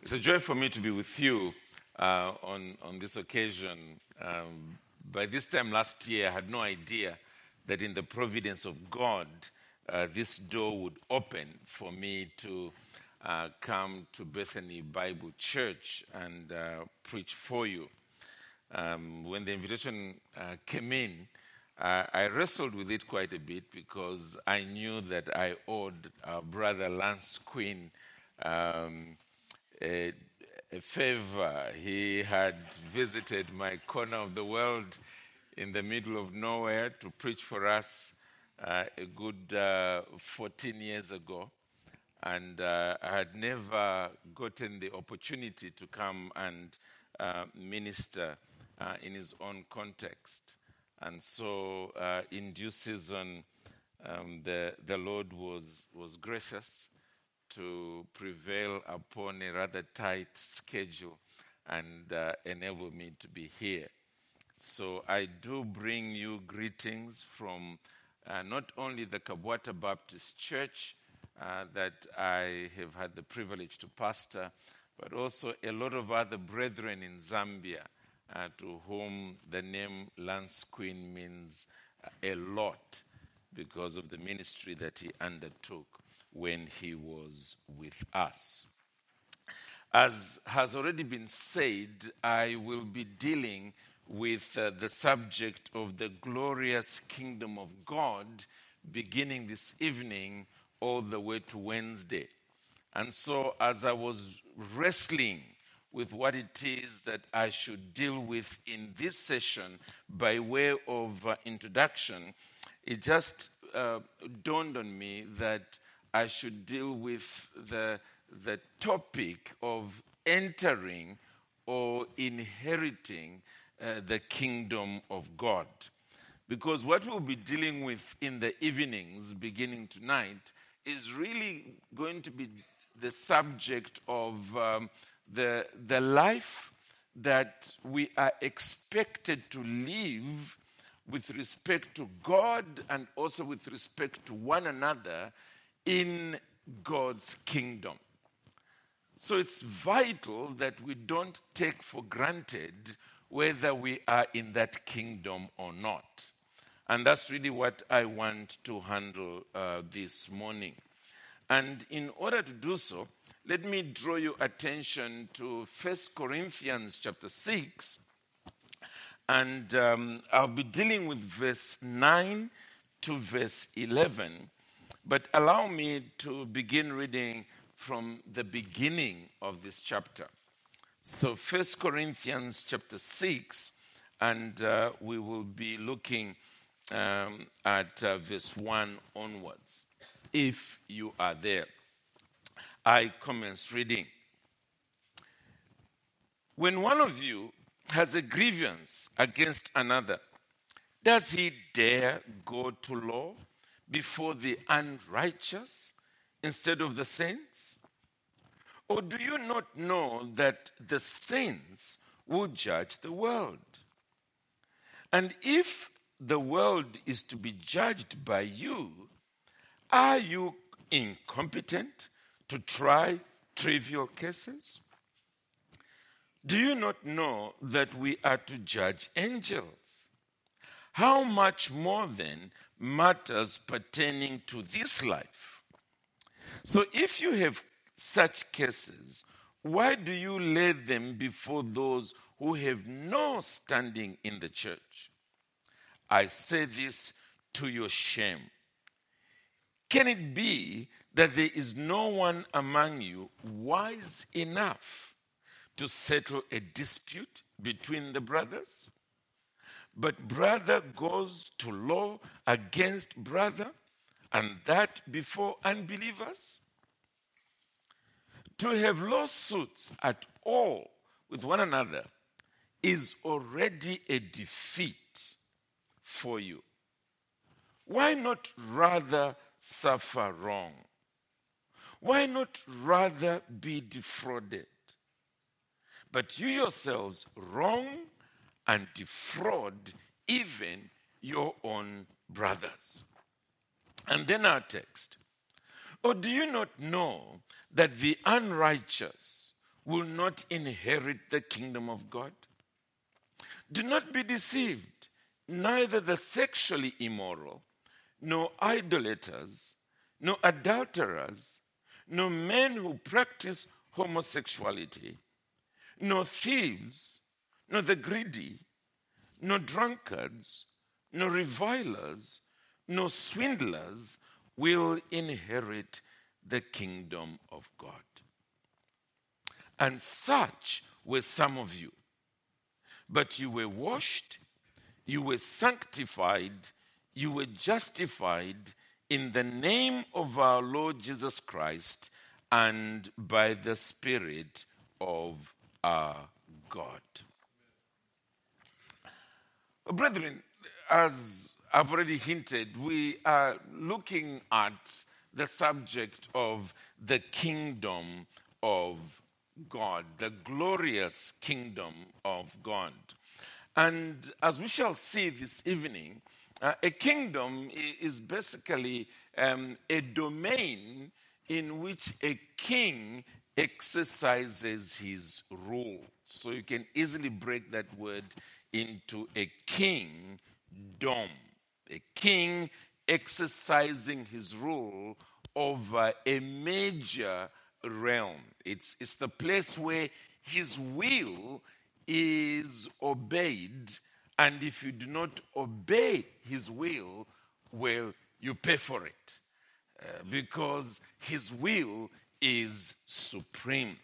It's a joy for me to be with you on this occasion. By this time last year, I had no idea that in the providence of God, this door would open for me to come to Bethany Bible Church and preach for you. When the invitation came in, I wrestled with it quite a bit because I knew that I owed our brother Lance Quinn a favor. He had visited my corner of the world in the middle of nowhere to preach for us a good 14 years ago. And I had never gotten the opportunity to come and minister in his own context. And so in due season, the Lord was gracious to prevail upon a rather tight schedule and enable me to be here. So I do bring you greetings from not only the Kabwata Baptist Church that I have had the privilege to pastor, but also a lot of other brethren in Zambia to whom the name Lance Quinn means a lot because of the ministry that he undertook when he was with us. As has already been said, I will be dealing with the subject of the glorious kingdom of God beginning this evening all the way to Wednesday. And so as I was wrestling with what it is that I should deal with in this session by way of introduction, it just dawned on me that I should deal with the topic of entering or inheriting the kingdom of God. Because what we'll be dealing with in the evenings beginning tonight is really going to be the subject of the life that we are expected to live with respect to God and also with respect to one another in God's kingdom. So it's vital that we don't take for granted whether we are in that kingdom or not. And that's really what I want to handle this morning. And in order to do so, let me draw your attention to 1 Corinthians chapter 6, and I'll be dealing with verse 9 to verse 11, but allow me to begin reading from the beginning of this chapter. So 1 Corinthians chapter 6, and we will be looking at verse 1 onwards, if you are there. I commence reading. When one of you has a grievance against another, does he dare go to law before the unrighteous instead of the saints? Or do you not know that the saints will judge the world? And if the world is to be judged by you, are you incompetent to try trivial cases? Do you not know that we are to judge angels? How much more then matters pertaining to this life? So if you have such cases, why do you lay them before those who have no standing in the church? I say this to your shame. Can it be that there is no one among you wise enough to settle a dispute between the brothers? But brother goes to law against brother, and that before unbelievers? To have lawsuits at all with one another is already a defeat for you. Why not rather suffer wrong? Why not rather be defrauded? But you yourselves wrong and defraud even your own brothers. And then our text. Or do you not know that the unrighteous will not inherit the kingdom of God. Do not be deceived, neither the sexually immoral, nor idolaters, nor adulterers, nor men who practice homosexuality, nor thieves, nor the greedy, nor drunkards, nor revilers, nor swindlers will inherit the kingdom of God. And such were some of you, but you were washed, you were sanctified, you were justified in the name of our Lord Jesus Christ and by the Spirit of our God. Brethren, as I've already hinted, we are looking at the subject of the kingdom of God, the glorious kingdom of God. And as we shall see this evening, a kingdom is basically a domain in which a king exercises his rule. So you can easily break that word into a kingdom, a king exercising his rule over a major realm. It's the place where his will is obeyed, and if you do not obey his will, well, you pay for it, because his will is supreme.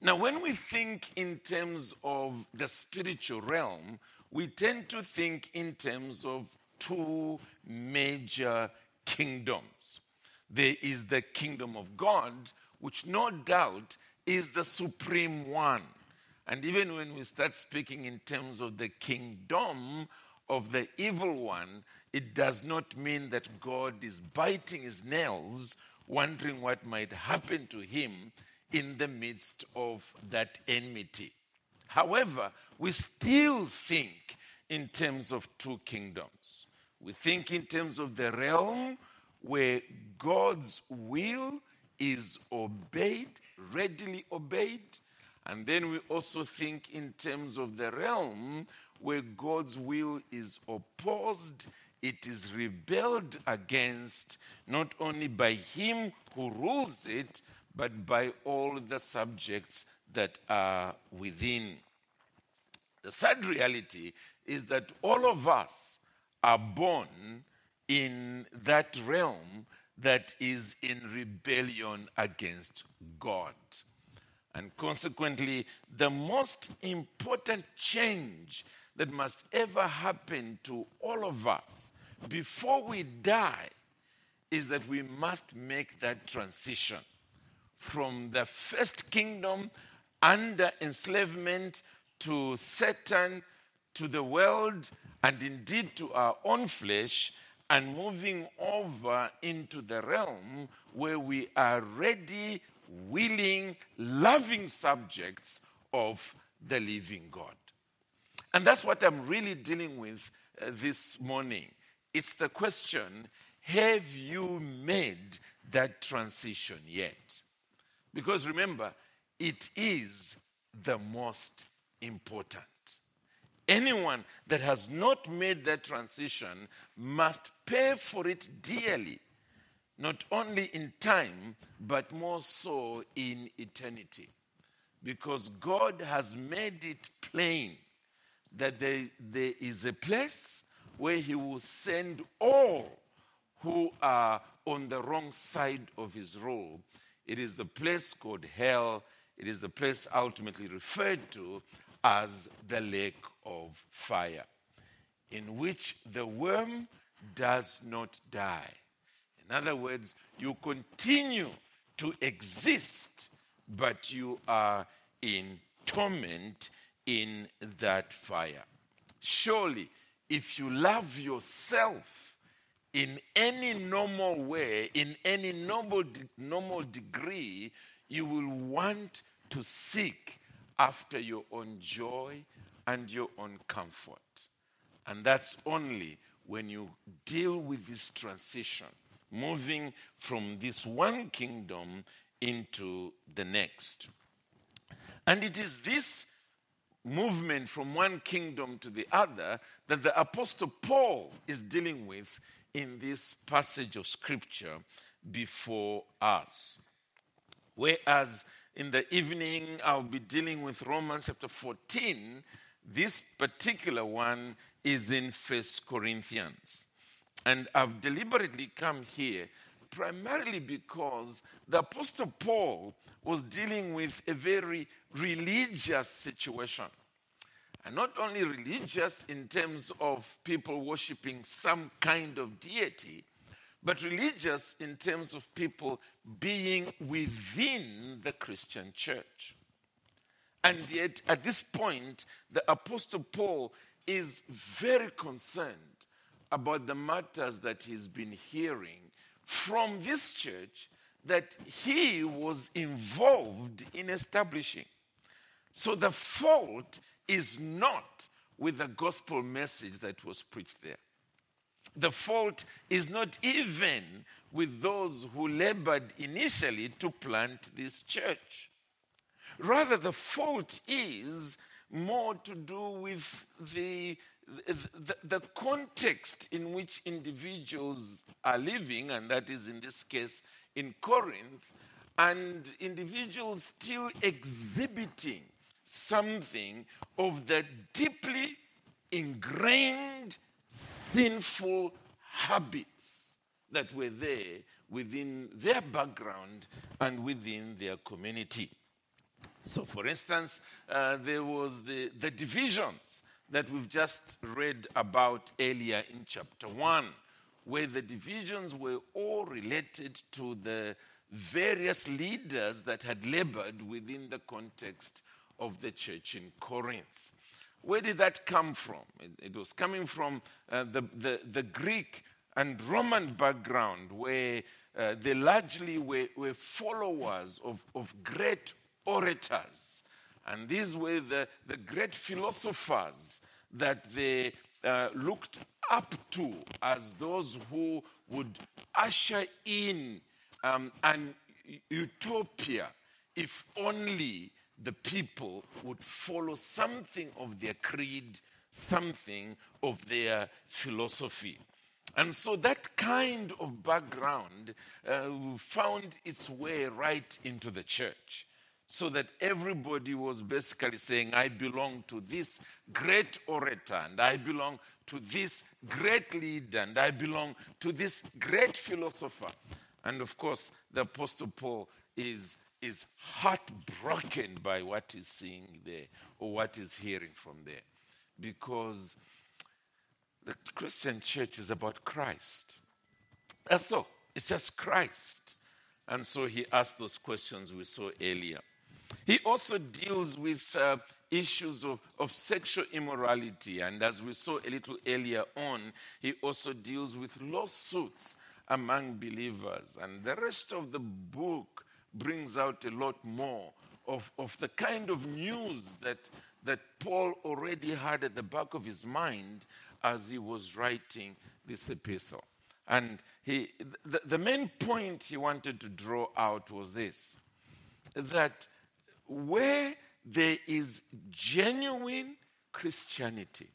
Now, when we think in terms of the spiritual realm, we tend to think in terms of two major kingdoms. There is the kingdom of God, which no doubt is the supreme one. And even when we start speaking in terms of the kingdom of the evil one, it does not mean that God is biting his nails, wondering what might happen to him in the midst of that enmity. However, we still think in terms of two kingdoms. We think in terms of the realm where God's will is obeyed, readily obeyed. And then we also think in terms of the realm where God's will is opposed, it is rebelled against, not only by him who rules it, but by all the subjects that are within. The sad reality is that all of us are born in that realm that is in rebellion against God. And consequently, the most important change that must ever happen to all of us before we die is that we must make that transition from the first kingdom under enslavement to Satan, to the world, and indeed to our own flesh, and moving over into the realm where we are ready, willing, loving subjects of the living God. And that's what I'm really dealing with this morning. It's the question, have you made that transition yet? Because remember, it is the most important. Anyone that has not made that transition must pay for it dearly, not only in time, but more so in eternity. Because God has made it plain that there is a place where he will send all who are on the wrong side of his rule. It is the place called hell. It is the place ultimately referred to as the lake of fire, in which the worm does not die. In other words, you continue to exist, but you are in torment in that fire. Surely, if you love yourself in any normal way, in any normal degree, you will want to seek after your own joy and your own comfort. And that's only when you deal with this transition, moving from this one kingdom into the next. And it is this movement from one kingdom to the other that the Apostle Paul is dealing with in this passage of Scripture before us. Whereas in the evening I'll be dealing with Romans chapter 14, this particular one is in 1 Corinthians. And I've deliberately come here primarily because the Apostle Paul was dealing with a very religious situation. And not only religious in terms of people worshiping some kind of deity, but religious in terms of people being within the Christian church. And yet, at this point, the Apostle Paul is very concerned about the matters that he's been hearing from this church that he was involved in establishing. So the fault is not with the gospel message that was preached there. The fault is not even with those who labored initially to plant this church. Rather, the fault is more to do with the context in which individuals are living, and that is in this case in Corinth, and individuals still exhibiting something of the deeply ingrained sinful habits that were there within their background and within their community. So, for instance, there was the divisions that we've just read about earlier in chapter 1, where the divisions were all related to the various leaders that had labored within the context of the church in Corinth. Where did that come from? It was coming from the Greek and Roman background, where they largely were followers of great orators. And these were the great philosophers that they looked up to as those who would usher in an utopia if only the people would follow something of their creed, something of their philosophy. And so that kind of background found its way right into the church. So that everybody was basically saying, I belong to this great orator, and I belong to this great leader, and I belong to this great philosopher. And of course, the Apostle Paul is heartbroken by what he's seeing there, or what he's hearing from there. Because the Christian church is about Christ. That's all. It's just Christ. And so he asked those questions we saw earlier. He also deals with issues of sexual immorality. And as we saw a little earlier on, he also deals with lawsuits among believers. And the rest of the book brings out a lot more of the kind of news that Paul already had at the back of his mind as he was writing this epistle. And the main point he wanted to draw out was this, that where there is genuine Christianity,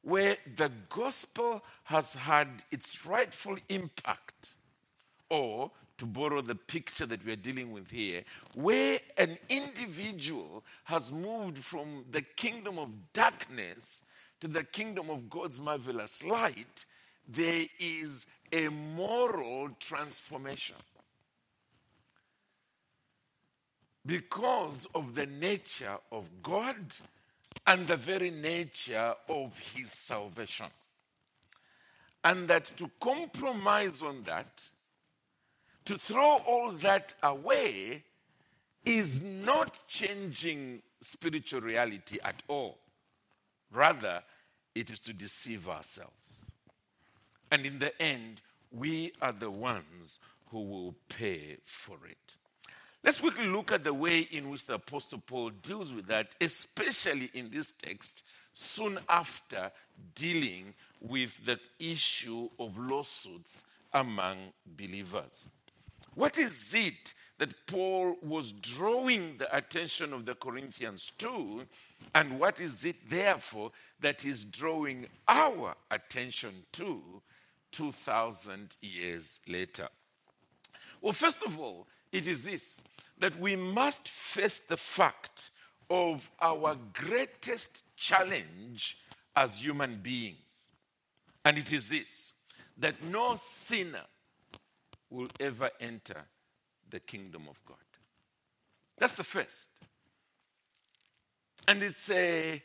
where the gospel has had its rightful impact, or, to borrow the picture that we're dealing with here, where an individual has moved from the kingdom of darkness to the kingdom of God's marvelous light, there is a moral transformation because of the nature of God and the very nature of his salvation. And that to compromise on that, to throw all that away, is not changing spiritual reality at all. Rather, it is to deceive ourselves. And in the end, we are the ones who will pay for it. Let's quickly look at the way in which the Apostle Paul deals with that, especially in this text, soon after dealing with the issue of lawsuits among believers. What is it that Paul was drawing the attention of the Corinthians to, and what is it, therefore, that is drawing our attention to 2,000 years later? Well, first of all, it is this, that we must face the fact of our greatest challenge as human beings. And it is this, that no sinner will ever enter the kingdom of God. That's the first. And it's a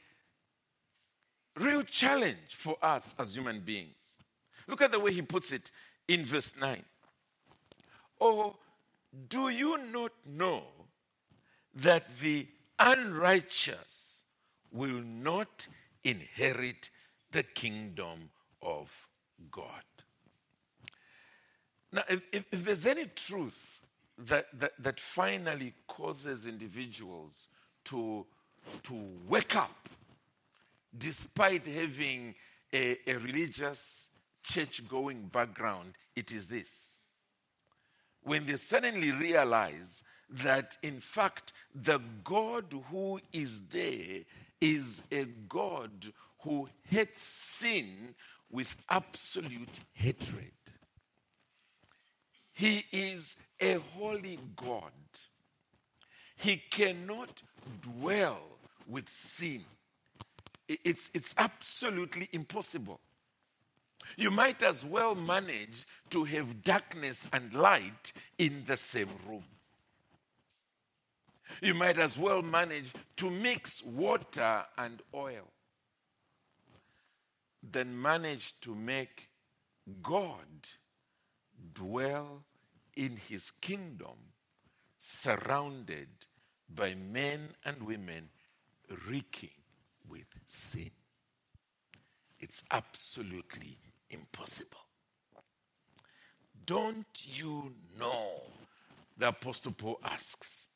real challenge for us as human beings. Look at the way he puts it in verse 9. Or do you not know that the unrighteous will not inherit the kingdom of God? Now, if there's any truth that finally causes individuals to wake up, despite having a religious, church-going background, it is this. When they suddenly realize that, in fact, the God who is there is a God who hates sin with absolute hatred. He is a holy God. He cannot dwell with sin. It's absolutely impossible. You might as well manage to have darkness and light in the same room. You might as well manage to mix water and oil than manage to make God dwell in his kingdom, surrounded by men and women reeking with sin. It's absolutely impossible. Don't you know, the Apostle Paul asks,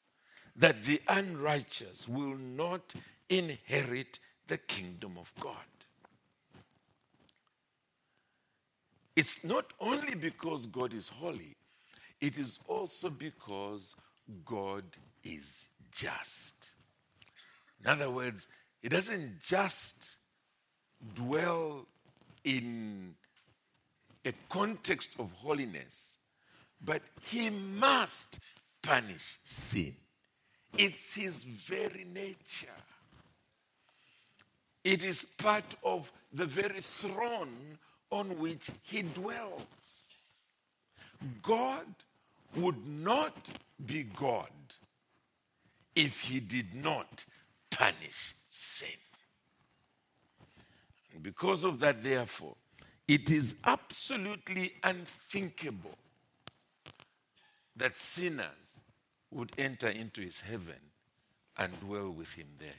that the unrighteous will not inherit the kingdom of God? It's not only because God is holy, it is also because God is just. In other words, he doesn't just dwell in a context of holiness, but he must punish sin. It's his very nature. It is part of the very throne on which he dwells. God would not be God if he did not punish sin. Because of that, therefore, it is absolutely unthinkable that sinners would enter into his heaven and dwell with him there.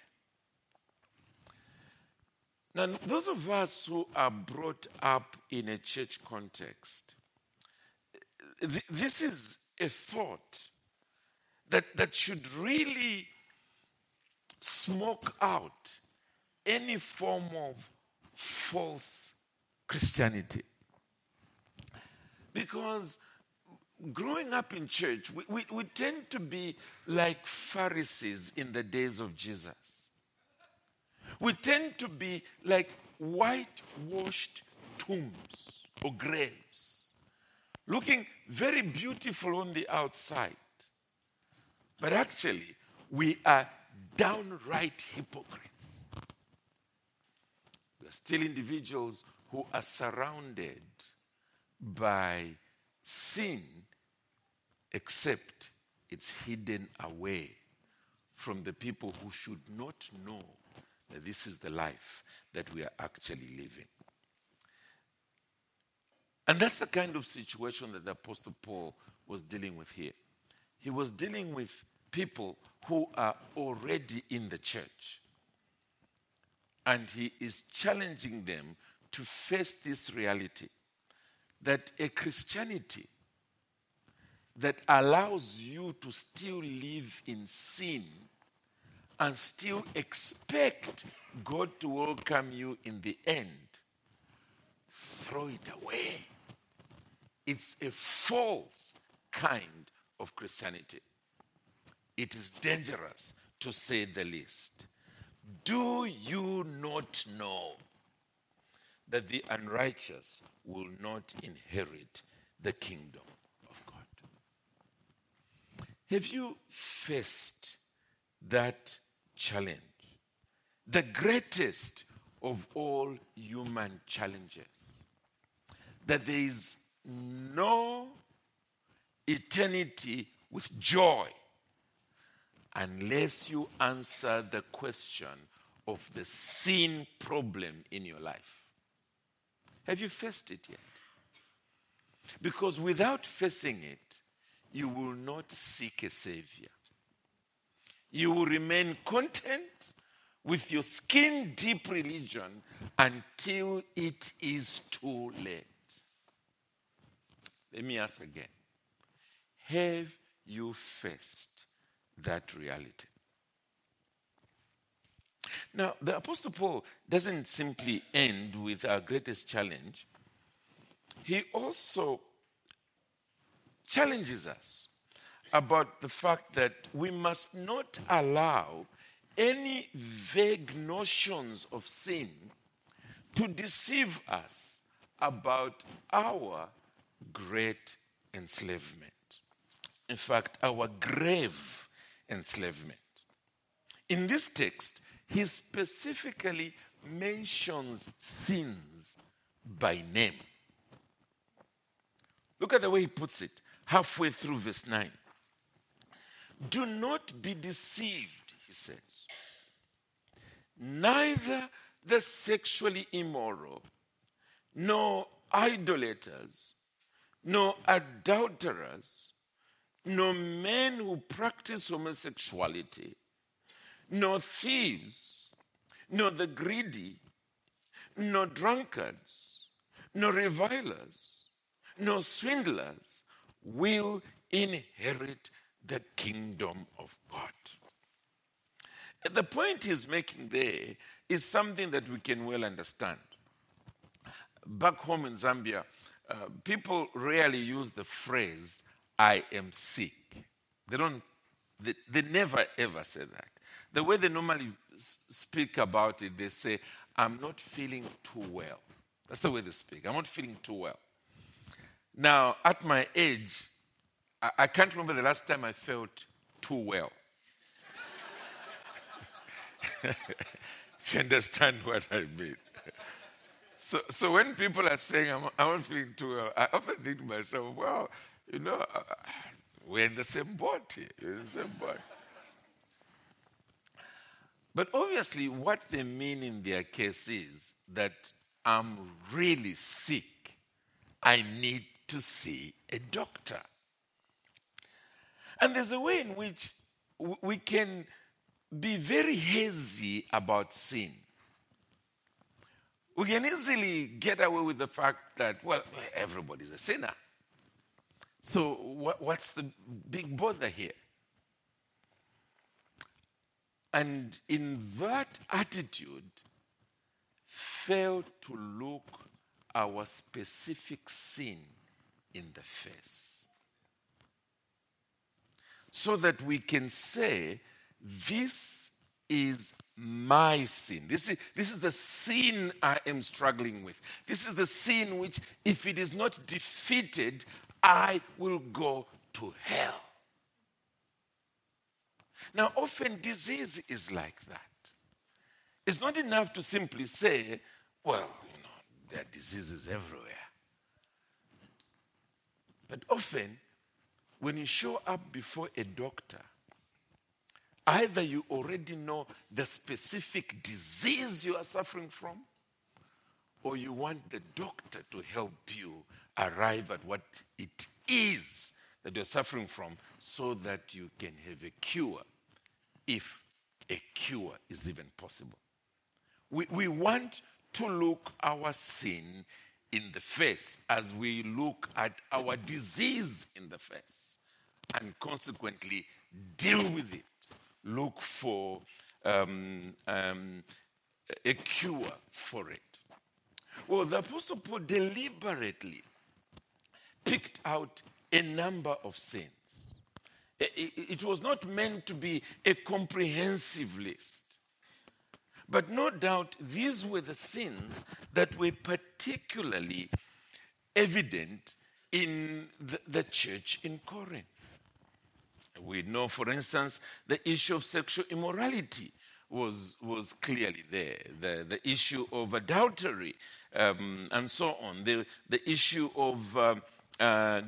Now, those of us who are brought up in a church context, this is a thought that should really smoke out any form of false Christianity. Because growing up in church, we tend to be like Pharisees in the days of Jesus. We tend to be like whitewashed tombs or graves, looking very beautiful on the outside. But actually, we are downright hypocrites. Still individuals who are surrounded by sin, except it's hidden away from the people who should not know that this is the life that we are actually living. And that's the kind of situation that the Apostle Paul was dealing with here. He was dealing with people who are already in the church. And he is challenging them to face this reality that a Christianity that allows you to still live in sin and still expect God to welcome you in the end, throw it away. It's a false kind of Christianity. It is dangerous, to say the least. Do you not know that the unrighteous will not inherit the kingdom of God? Have you faced that challenge? The greatest of all human challenges. That there is no eternity with joy unless you answer the question of the sin problem in your life. Have you faced it yet? Because without facing it, you will not seek a savior. You will remain content with your skin-deep religion until it is too late. Let me ask again. Have you faced that reality? Now, the Apostle Paul doesn't simply end with our greatest challenge. He also challenges us about the fact that we must not allow any vague notions of sin to deceive us about our great enslavement. In fact, our grave enslavement. In this text, he specifically mentions sins by name. Look at the way he puts it, halfway through verse 9. Do not be deceived, he says. Neither the sexually immoral, nor idolaters, nor adulterers, nor men who practice homosexuality, nor thieves, nor the greedy, nor drunkards, nor revilers, nor swindlers will inherit the kingdom of God. The point he's making there is something that we can well understand. Back home in Zambia, people rarely use the phrase, I am sick. They never ever say that. The way they normally speak about it, they say, I'm not feeling too well. That's the way they speak. I'm not feeling too well. Now, at my age, I can't remember the last time I felt too well. If you understand what I mean. So when people are saying, I'm not feeling too well, I often think to myself, well, you know, we're in the same boat here. But obviously, what they mean in their case is that I'm really sick. I need to see a doctor. And there's a way in which we can be very hazy about sin. We can easily get away with the fact that, well, everybody's a sinner. So what's the big bother here? And in that attitude, fail to look our specific sin in the face. So that we can say, this is my sin. This is the sin I am struggling with. This is the sin which, if it is not defeated, I will go to hell. Now, often disease is like that. It's not enough to simply say, well, you know, there are diseases everywhere. But often, when you show up before a doctor, either you already know the specific disease you are suffering from, or you want the doctor to help you arrive at what it is that you're suffering from so that you can have a cure, if a cure is even possible. We want to look our sin in the face as we look at our disease in the face and consequently deal with it. Look for a cure for it. Well, the Apostle Paul deliberately picked out a number of sins. It was not meant to be a comprehensive list. But no doubt these were the sins that were particularly evident in the church in Corinth. We know, for instance, the issue of sexual immorality was clearly there. The issue of adultery and so on. The issue of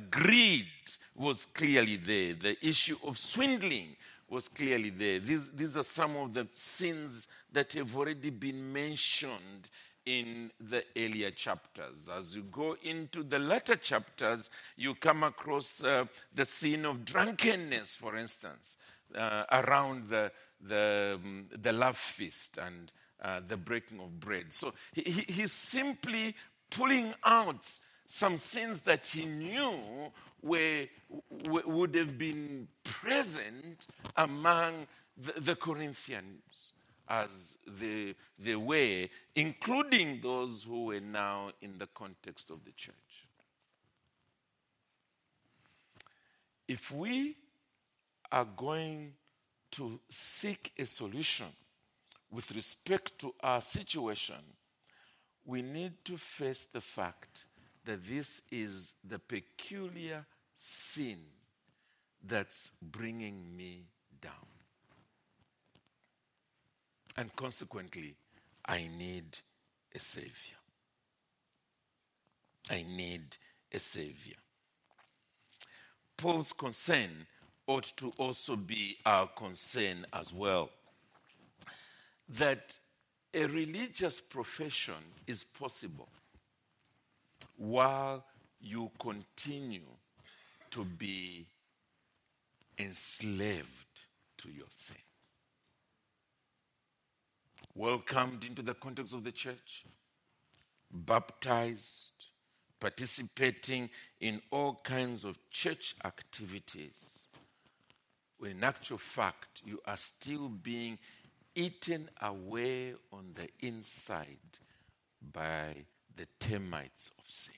greed was clearly there. The issue of swindling was clearly there. These are some of the sins that have already been mentioned in the earlier chapters. As you go into the latter chapters, you come across the sin of drunkenness, for instance, around the love feast and the breaking of bread. So he's simply pulling out some sins that he knew would have been present among the Corinthians as they were, including those who were now in the context of the church. If we are going to seek a solution with respect to our situation, we need to face the fact that this is the peculiar sin that's bringing me down. And consequently, I need a Savior. I need a Savior. Paul's concern ought to also be our concern as well. That a religious profession is possible while you continue to be enslaved to your sin. Welcomed into the context of the church, baptized, participating in all kinds of church activities, when in actual fact you are still being eaten away on the inside by the termites of sin.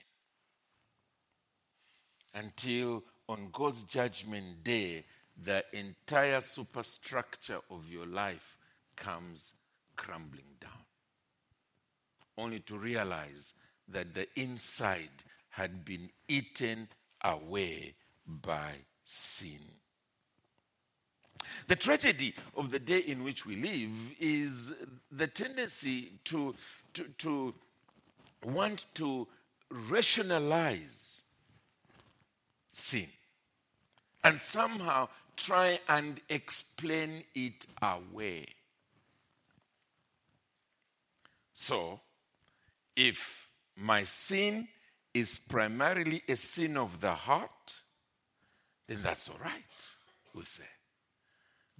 Until on God's judgment day, the entire superstructure of your life comes crumbling down. Only to realize that the inside had been eaten away by sin. The tragedy of the day in which we live is the tendency to want to rationalize sin and somehow try and explain it away. So, if my sin is primarily a sin of the heart, then that's all right, we say.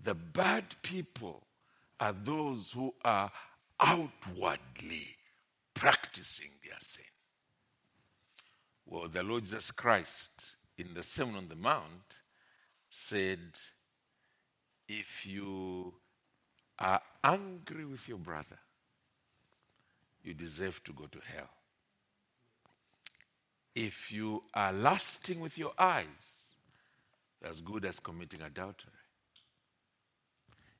The bad people are those who are outwardly practicing their sin. Well, the Lord Jesus Christ in the Sermon on the Mount said, if you are angry with your brother, you deserve to go to hell. If you are lusting with your eyes, as good as committing adultery.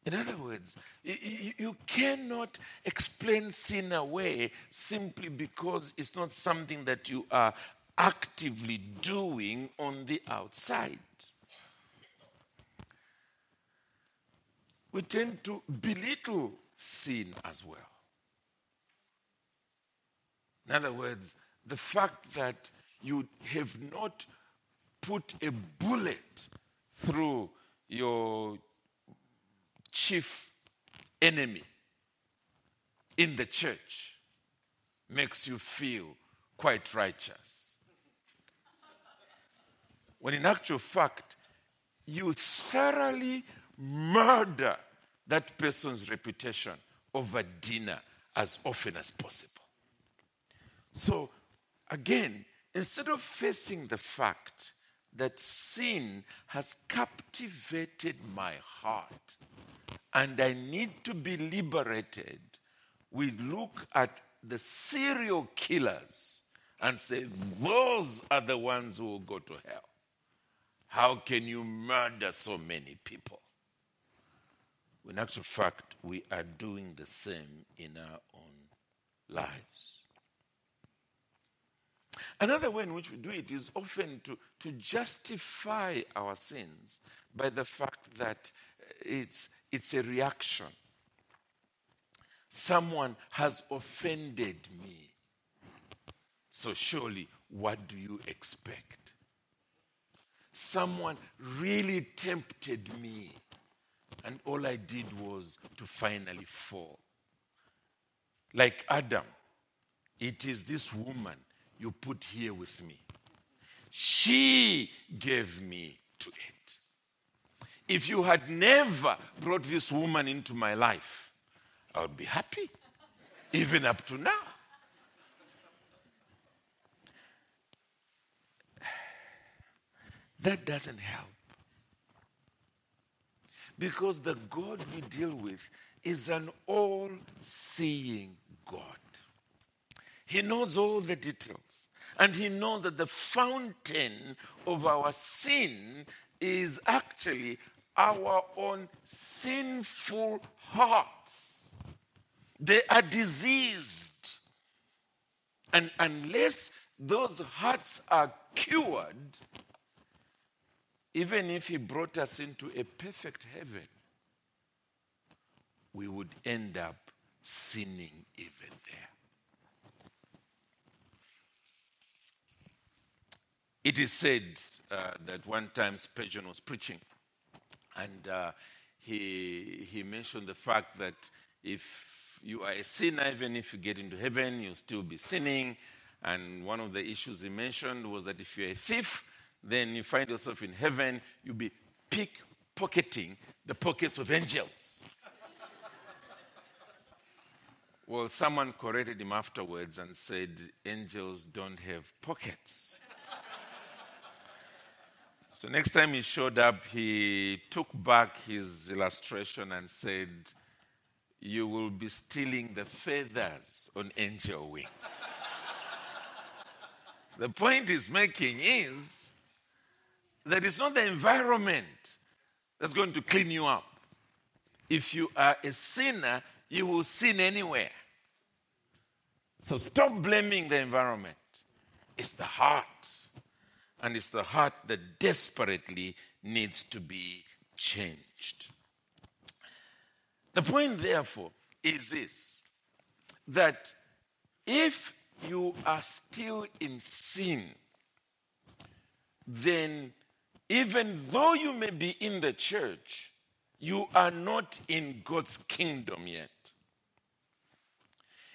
In other words, you cannot explain sin away simply because it's not something that you are actively doing on the outside. We tend to belittle sin as well. In other words, the fact that you have not put a bullet through your chief enemy in the church makes you feel quite righteous. When in actual fact, you thoroughly murder that person's reputation over dinner as often as possible. So, again, instead of facing the fact that sin has captivated my heart, and I need to be liberated, we look at the serial killers and say, those are the ones who will go to hell. How can you murder so many people? When in actual fact, we are doing the same in our own lives. Another way in which we do it is often to justify our sins by the fact that it's a reaction. Someone has offended me. So surely, what do you expect? Someone really tempted me, and all I did was to finally fall. Like Adam, it is this woman you put here with me. She gave me to it. If you had never brought this woman into my life, I would be happy, even up to now. That doesn't help. Because the God we deal with is an all-seeing God. He knows all the details. And he knows that the fountain of our sin is actually our own sinful hearts. They are diseased. And unless those hearts are cured, even if he brought us into a perfect heaven, we would end up sinning even there. It is said that one time Spurgeon was preaching, and he mentioned the fact that if you are a sinner, even if you get into heaven, you'll still be sinning. And one of the issues he mentioned was that if you're a thief, then you find yourself in heaven, you'll be pickpocketing the pockets of angels. Well, someone corrected him afterwards and said, angels don't have pockets. So next time he showed up, he took back his illustration and said, you will be stealing the feathers on angel wings. The point he's making is that it's not the environment that's going to clean you up. If you are a sinner, you will sin anywhere. So stop blaming the environment. It's the heart. And it's the heart that desperately needs to be changed. The point, therefore, is this, that if you are still in sin, then even though you may be in the church, you are not in God's kingdom yet.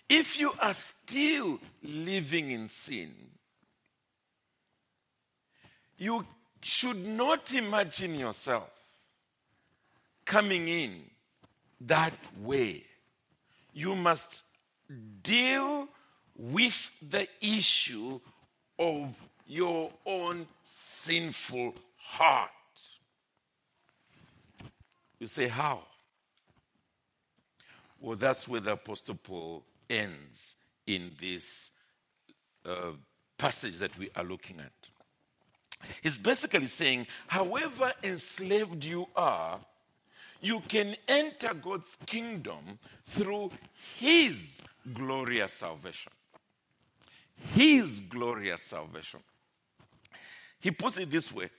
If you are still living in sin, you should not imagine yourself coming in that way. You must deal with the issue of your own sinful heart. You say, how? Well, that's where the Apostle Paul ends in this passage that we are looking at. He's basically saying, however enslaved you are, you can enter God's kingdom through his glorious salvation. His glorious salvation. He puts it this way,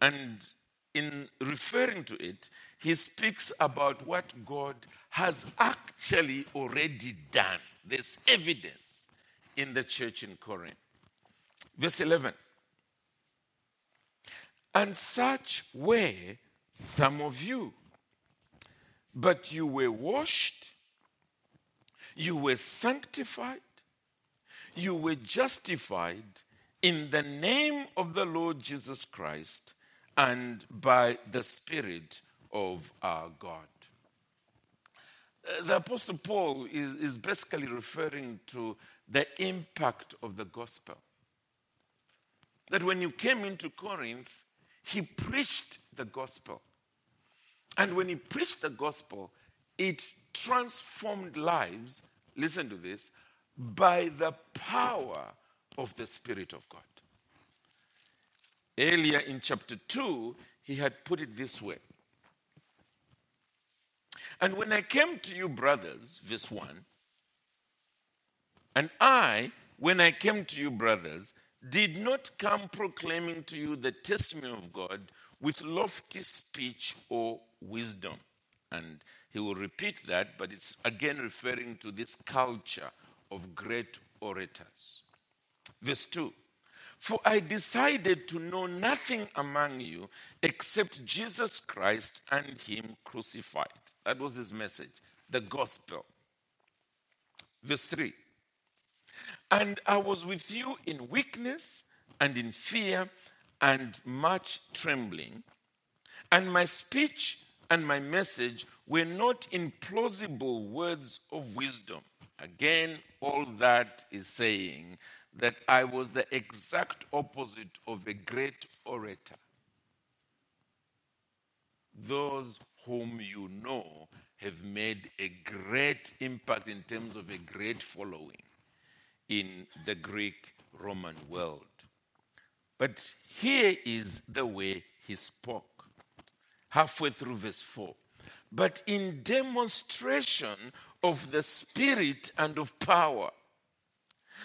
and in referring to it, he speaks about what God has actually already done. There's evidence in the church in Corinth. Verse 11. And such were some of you, but you were washed, you were sanctified, you were justified in the name of the Lord Jesus Christ and by the Spirit of our God. The Apostle Paul is basically referring to the impact of the gospel. That when you came into Corinth, he preached the gospel. And when he preached the gospel, it transformed lives, listen to this, by the power of the Spirit of God. Earlier in chapter 2, he had put it this way. And when I came to you, brothers, verse 1, and I, when I came to you, brothers, did not come proclaiming to you the testimony of God with lofty speech or wisdom. And he will repeat that, but it's again referring to this culture of great orators. Verse 2, for I decided to know nothing among you except Jesus Christ and him crucified. That was his message, the gospel. Verse 3, and I was with you in weakness and in fear and much trembling, and my speech and my message were not in plausible words of wisdom. Again, all that is saying that I was the exact opposite of a great orator. Those whom you know have made a great impact in terms of a great following in the Greek-Roman world. But here is the way he spoke. Halfway through verse 4. But in demonstration of the Spirit and of power,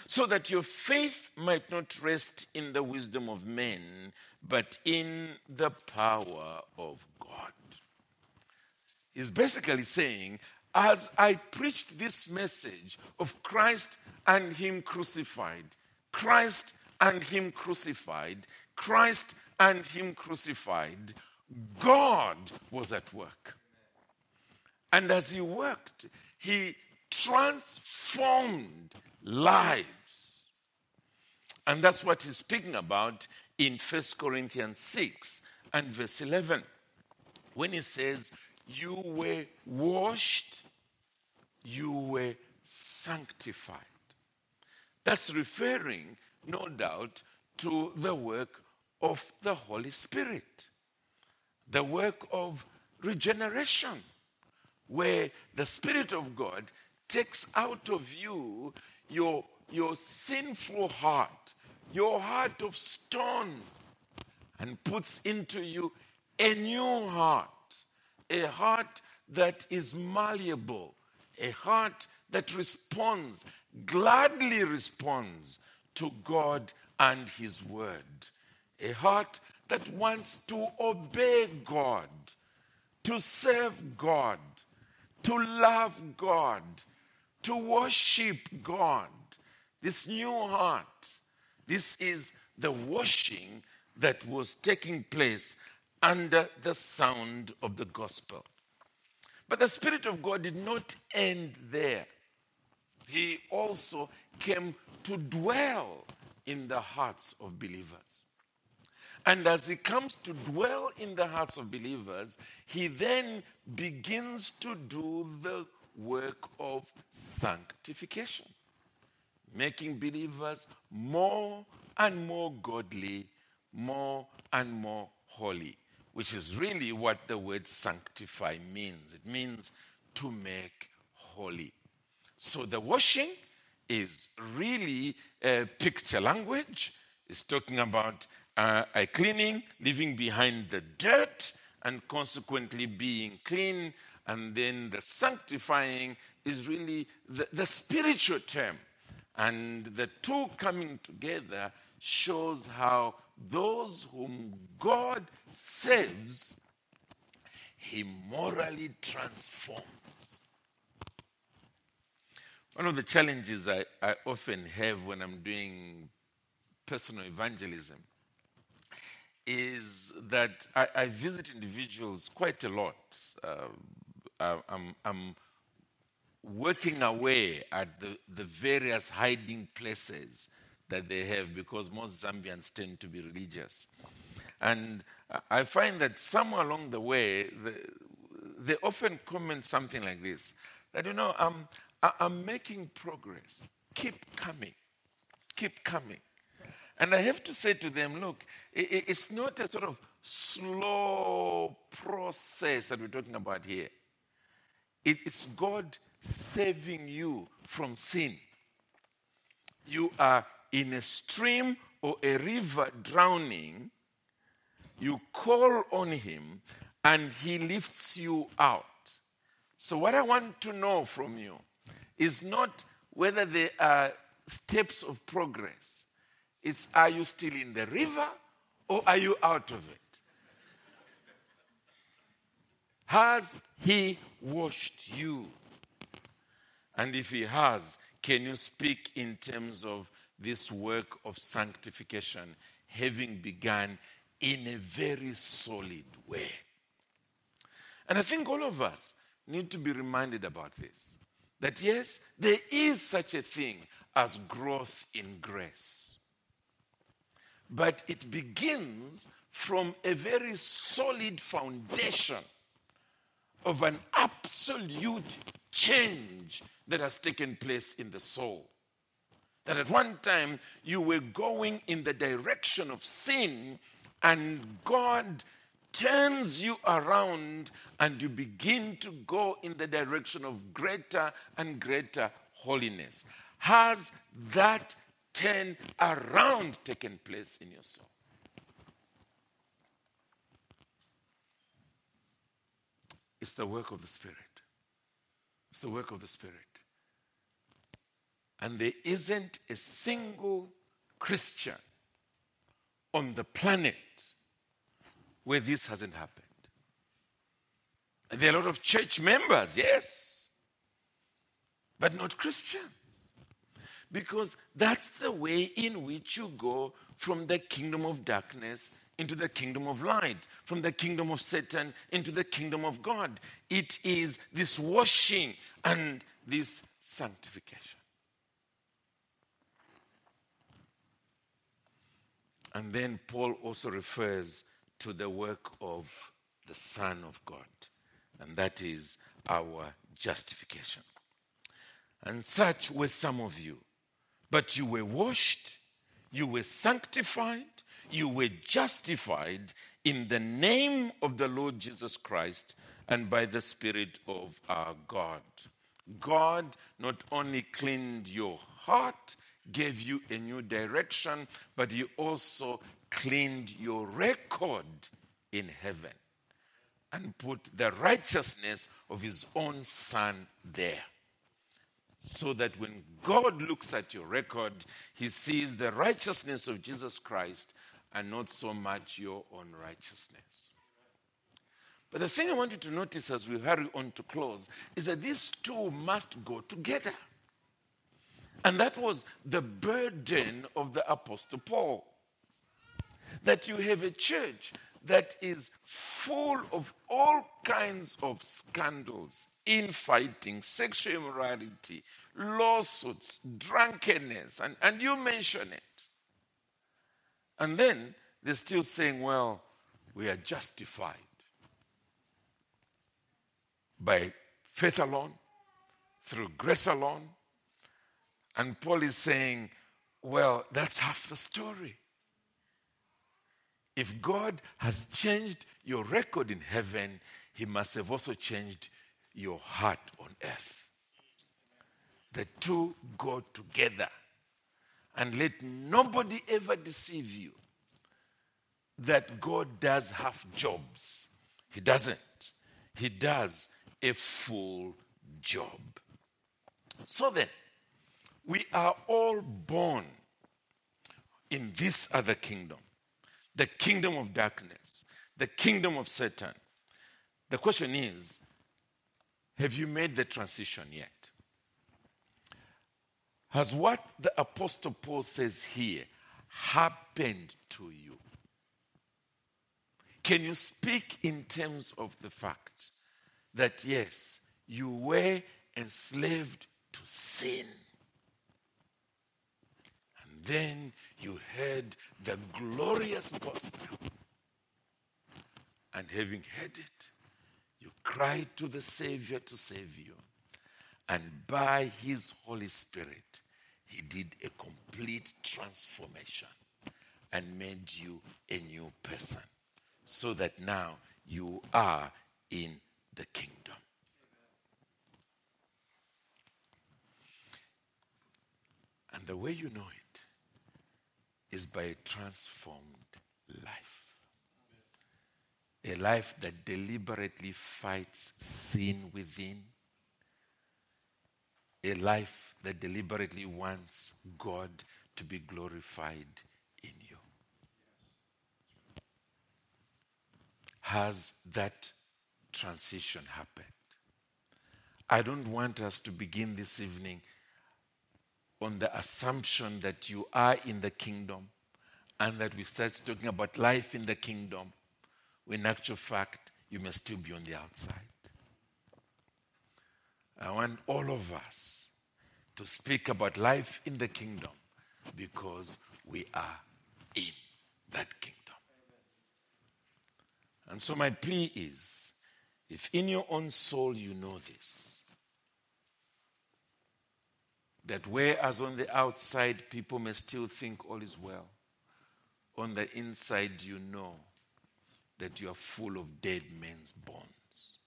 so that your faith might not rest in the wisdom of men, but in the power of God. He's basically saying, as I preached this message of Christ and him crucified, Christ and him crucified, Christ and him crucified, God was at work. And as he worked, he transformed lives. And that's what he's speaking about in 1 Corinthians 6 and verse 11. When he says, you were washed, you were sanctified. That's referring, no doubt, to the work of the Holy Spirit. The work of regeneration, where the Spirit of God takes out of you your sinful heart, your heart of stone, and puts into you a new heart, a heart that is malleable, a heart that responds, gladly responds to God and his word, a heart that wants to obey God, to serve God, to love God, to worship God. This new heart, this is the washing that was taking place under the sound of the gospel. But the Spirit of God did not end there. He also came to dwell in the hearts of believers. And as he comes to dwell in the hearts of believers, he then begins to do the work of sanctification, making believers more and more godly, more and more holy, which is really what the word sanctify means. It means to make holy. So the washing is really a picture language. It's talking about a cleaning, leaving behind the dirt, and consequently being clean. And then the sanctifying is really the spiritual term. And the two coming together shows how those whom God saves, he morally transforms. One of the challenges I often have when I'm doing personal evangelism is that I visit individuals quite a lot. I'm working away at the various hiding places that they have, because most Zambians tend to be religious. And I find that somewhere along the way, they often comment something like this, that, you know, I'm making progress. Keep coming. Keep coming. And I have to say to them, look, it's not a sort of slow process that we're talking about here. It's God saving you from sin. You are in a stream or a river drowning, You call on him and he lifts you out. So what I want to know from you is not whether there are steps of progress. It's, are you still in the river or are you out of it? Has he washed you? And if he has, can you speak in terms of this work of sanctification having begun in a very solid way? And I think all of us need to be reminded about this, that yes, there is such a thing as growth in grace. But it begins from a very solid foundation of an absolute change that has taken place in the soul. That at one time you were going in the direction of sin, and God turns you around and you begin to go in the direction of greater and greater holiness. Has that turn around taken place in your soul? It's the work of the Spirit. It's the work of the Spirit. And there isn't a single Christian on the planet where this hasn't happened. And there are a lot of church members, yes, but not Christians. Because that's the way in which you go from the kingdom of darkness into the kingdom of light, from the kingdom of Satan into the kingdom of God. It is this washing and this sanctification. And then Paul also refers to the work of the Son of God, and that is our justification. And such were some of you, but you were washed, you were sanctified, you were justified in the name of the Lord Jesus Christ and by the Spirit of our God. God not only cleaned your heart, gave you a new direction, but he also cleaned your record in heaven and put the righteousness of his own Son there. So that when God looks at your record, he sees the righteousness of Jesus Christ and not so much your own righteousness. But the thing I want you to notice as we hurry on to close is that these two must go together. And that was the burden of the Apostle Paul. That you have a church that is full of all kinds of scandals, infighting, sexual immorality, lawsuits, drunkenness, and you mention it. And then they're still saying, well, we are justified by faith alone, through grace alone. And Paul is saying, well, that's half the story. If God has changed your record in heaven, he must have also changed your heart on earth. The two go together. And let nobody ever deceive you that God does half jobs. He doesn't. He does a full job. So then, we are all born in this other kingdom, the kingdom of darkness, the kingdom of Satan. The question is, have you made the transition yet? Has what the Apostle Paul says here happened to you? Can you speak in terms of the fact that, yes, you were enslaved to sin? Then you heard the glorious gospel. And having heard it, you cried to the Savior to save you. And by his Holy Spirit, he did a complete transformation and made you a new person. So that now you are in the kingdom. And the way you know it is by a transformed life. A life that deliberately fights sin within. A life that deliberately wants God to be glorified in you. Has that transition happened? I don't want us to begin this evening on the assumption that you are in the kingdom and that we start talking about life in the kingdom, when in actual fact, you may still be on the outside. I want all of us to speak about life in the kingdom because we are in that kingdom. And so my plea is, if in your own soul you know this, that whereas on the outside people may still think all is well, on the inside you know that you are full of dead men's bones.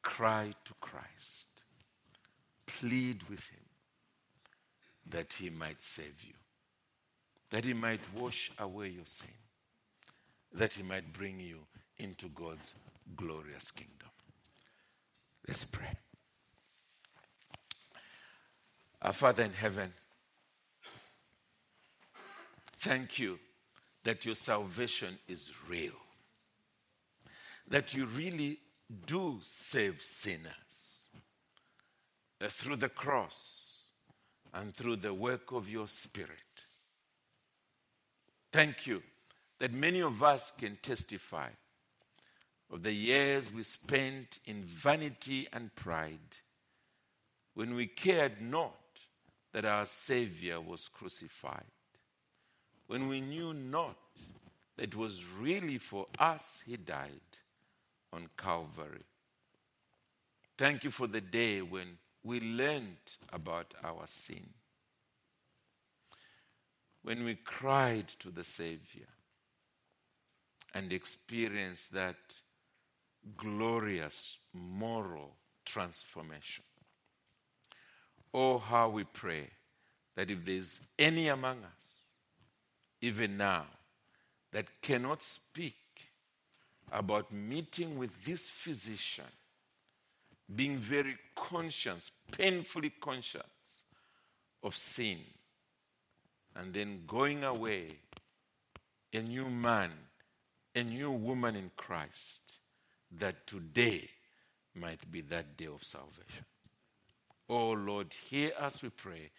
Cry to Christ. Plead with him that he might save you, that he might wash away your sin, that he might bring you into God's glorious kingdom. Let's pray. Our Father in heaven, thank you that your salvation is real, that you really do save sinners through the cross and through the work of your Spirit. Thank you that many of us can testify of the years we spent in vanity and pride when we cared not that our Savior was crucified, when we knew not that it was really for us he died on Calvary. Thank you for the day when we learned about our sin, when we cried to the Savior and experienced that glorious moral transformation. Oh, how we pray that if there is any among us, even now, that cannot speak about meeting with this physician, being very conscious, painfully conscious of sin, and then going away a new man, a new woman in Christ, that today might be that day of salvation. Oh Lord, hear us, we pray,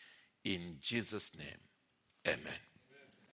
in Jesus' name. Amen.